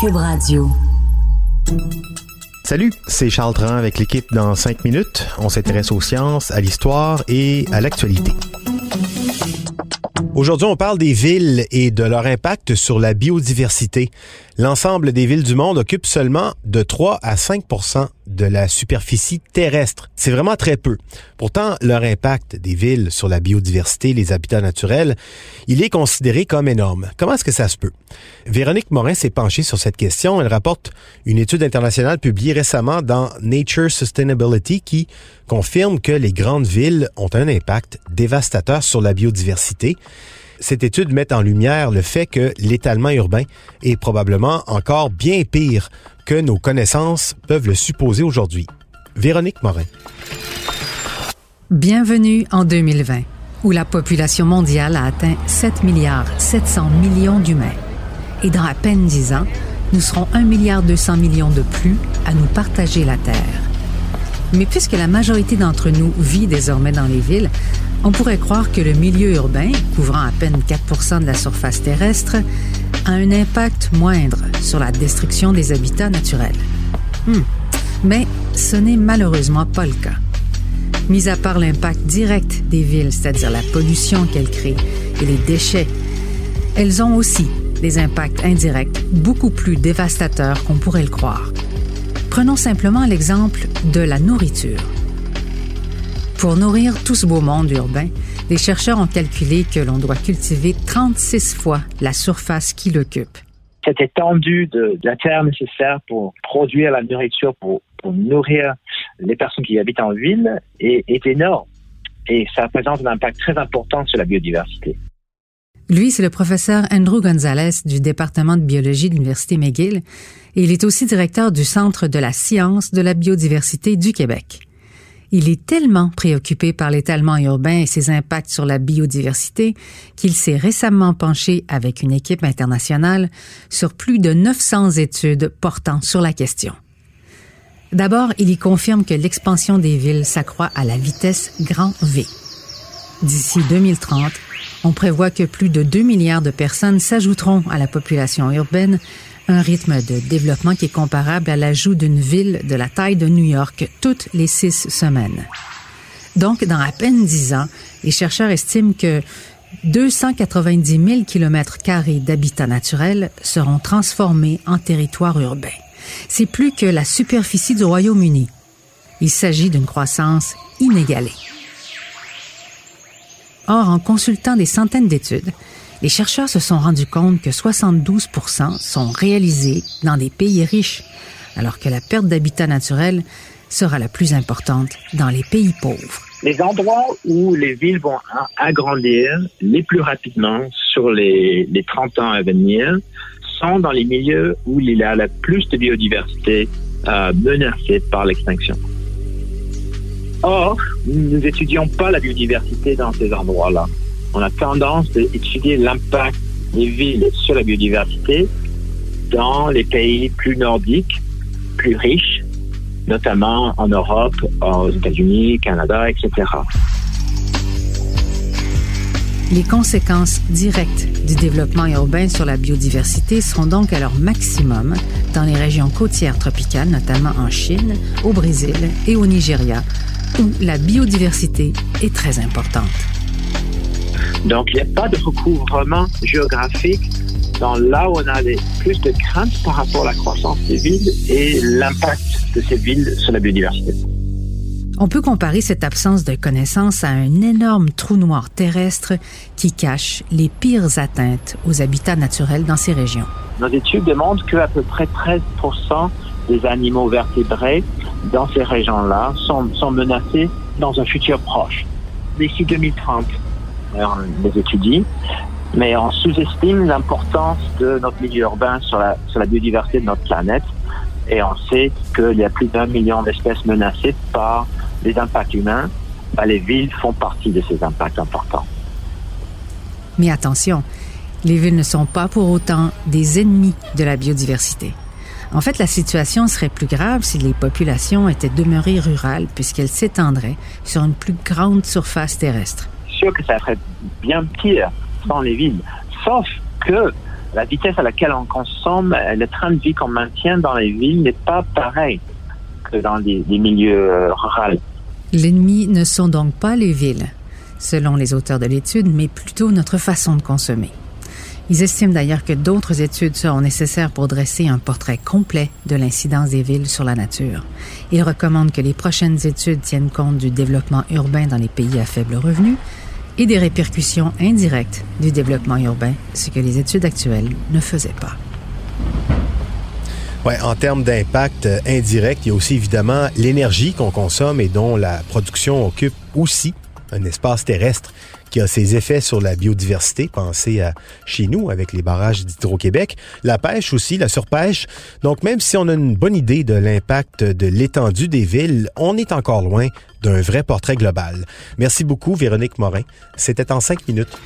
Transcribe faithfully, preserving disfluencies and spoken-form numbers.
Cube Radio. Salut, c'est Charles Tran avec l'équipe Dans cinq minutes. On s'intéresse aux sciences, à l'histoire et à l'actualité. Aujourd'hui, on parle des villes et de leur impact sur la biodiversité. L'ensemble des villes du monde occupe seulement de trois à cinq pour cent de la superficie terrestre. C'est vraiment très peu. Pourtant, leur impact des villes sur la biodiversité, les habitats naturels, il est considéré comme énorme. Comment est-ce que ça se peut? Véronique Morin s'est penchée sur cette question. Elle rapporte une étude internationale publiée récemment dans Nature Sustainability qui confirme que les grandes villes ont un impact dévastateur sur la biodiversité. Cette étude met en lumière le fait que l'étalement urbain est probablement encore bien pire que nos connaissances peuvent le supposer aujourd'hui. Véronique Morin. Bienvenue en deux mille vingt, où la population mondiale a atteint sept milliards sept cents millions d'humains. Et dans à peine dix ans, nous serons un milliard deux cents millions de plus à nous partager la Terre. Mais puisque la majorité d'entre nous vit désormais dans les villes, on pourrait croire que le milieu urbain, couvrant à peine quatre pour cent de la surface terrestre, a un impact moindre sur la destruction des habitats naturels. Hmm. Mais ce n'est malheureusement pas le cas. Mis à part l'impact direct des villes, c'est-à-dire la pollution qu'elles créent et les déchets, elles ont aussi des impacts indirects beaucoup plus dévastateurs qu'on pourrait le croire. Prenons simplement l'exemple de la nourriture. Pour nourrir tout ce beau monde urbain, les chercheurs ont calculé que l'on doit cultiver trente-six fois la surface qui l'occupe. Cette étendue de, de la terre nécessaire pour produire la nourriture, pour, pour nourrir les personnes qui habitent en ville, est, est énorme. Et ça représente un impact très important sur la biodiversité. Lui, c'est le professeur Andrew Gonzalez du département de biologie de l'Université McGill, et il est aussi directeur du Centre de la Science de la biodiversité du Québec. Il est tellement préoccupé par l'étalement urbain et ses impacts sur la biodiversité qu'il s'est récemment penché avec une équipe internationale sur plus de neuf cents études portant sur la question. D'abord, il y confirme que l'expansion des villes s'accroît à la vitesse grand V. D'ici deux mille trente, on prévoit que plus de deux milliards de personnes s'ajouteront à la population urbaine, un rythme de développement qui est comparable à l'ajout d'une ville de la taille de New York toutes les six semaines. Donc, dans à peine dix ans, les chercheurs estiment que deux cent quatre-vingt-dix mille kilomètres carrés d'habitat naturel seront transformés en territoire urbain. C'est plus que la superficie du Royaume-Uni. Il s'agit d'une croissance inégalée. Or, en consultant des centaines d'études, les chercheurs se sont rendus compte que soixante-douze pour cent sont réalisés dans des pays riches, alors que la perte d'habitat naturel sera la plus importante dans les pays pauvres. Les endroits où les villes vont agrandir les plus rapidement sur les, les trente ans à venir sont dans les milieux où il y a le plus de biodiversité euh, menacée par l'extinction. Or, nous n'étudions pas la biodiversité dans ces endroits-là. On a tendance à étudier l'impact des villes sur la biodiversité dans les pays plus nordiques, plus riches, notamment en Europe, aux États-Unis, Canada, et cetera. Les conséquences directes du développement urbain sur la biodiversité seront donc à leur maximum dans les régions côtières tropicales, notamment en Chine, au Brésil et au Nigeria, où la biodiversité est très importante. Donc, il n'y a pas de recouvrement géographique dans là où on a les plus de craintes par rapport à la croissance des villes et l'impact de ces villes sur la biodiversité. On peut comparer cette absence de connaissance à un énorme trou noir terrestre qui cache les pires atteintes aux habitats naturels dans ces régions. Nos études démontrent qu'à peu près treize pour cent des animaux vertébrés dans ces régions-là sont, sont menacés dans un futur proche, d'ici deux mille trente. On les étudie, mais on sous-estime l'importance de notre milieu urbain sur la, sur la biodiversité de notre planète. Et on sait qu'il y a plus d'un million d'espèces menacées par les impacts humains. Ben, les villes font partie de ces impacts importants. Mais attention, les villes ne sont pas pour autant des ennemis de la biodiversité. En fait, la situation serait plus grave si les populations étaient demeurées rurales puisqu'elles s'étendraient sur une plus grande surface terrestre. Sûr que ça serait bien pire dans les villes, sauf que la vitesse à laquelle on consomme, le train de vie qu'on maintient dans les villes n'est pas pareil que dans les, les milieux euh, ruraux. L'ennemi ne sont donc pas les villes, selon les auteurs de l'étude, mais plutôt notre façon de consommer. Ils estiment d'ailleurs que d'autres études seront nécessaires pour dresser un portrait complet de l'incidence des villes sur la nature. Ils recommandent que les prochaines études tiennent compte du développement urbain dans les pays à faible revenu et des répercussions indirectes du développement urbain, ce que les études actuelles ne faisaient pas. Ouais, en termes d'impact indirect, il y a aussi évidemment l'énergie qu'on consomme et dont la production occupe aussi un espace terrestre qui a ses effets sur la biodiversité. Pensez à chez nous avec les barrages d'Hydro-Québec. La pêche aussi, la surpêche. Donc, même si on a une bonne idée de l'impact de l'étendue des villes, on est encore loin d'un vrai portrait global. Merci beaucoup, Véronique Morin. C'était en cinq minutes.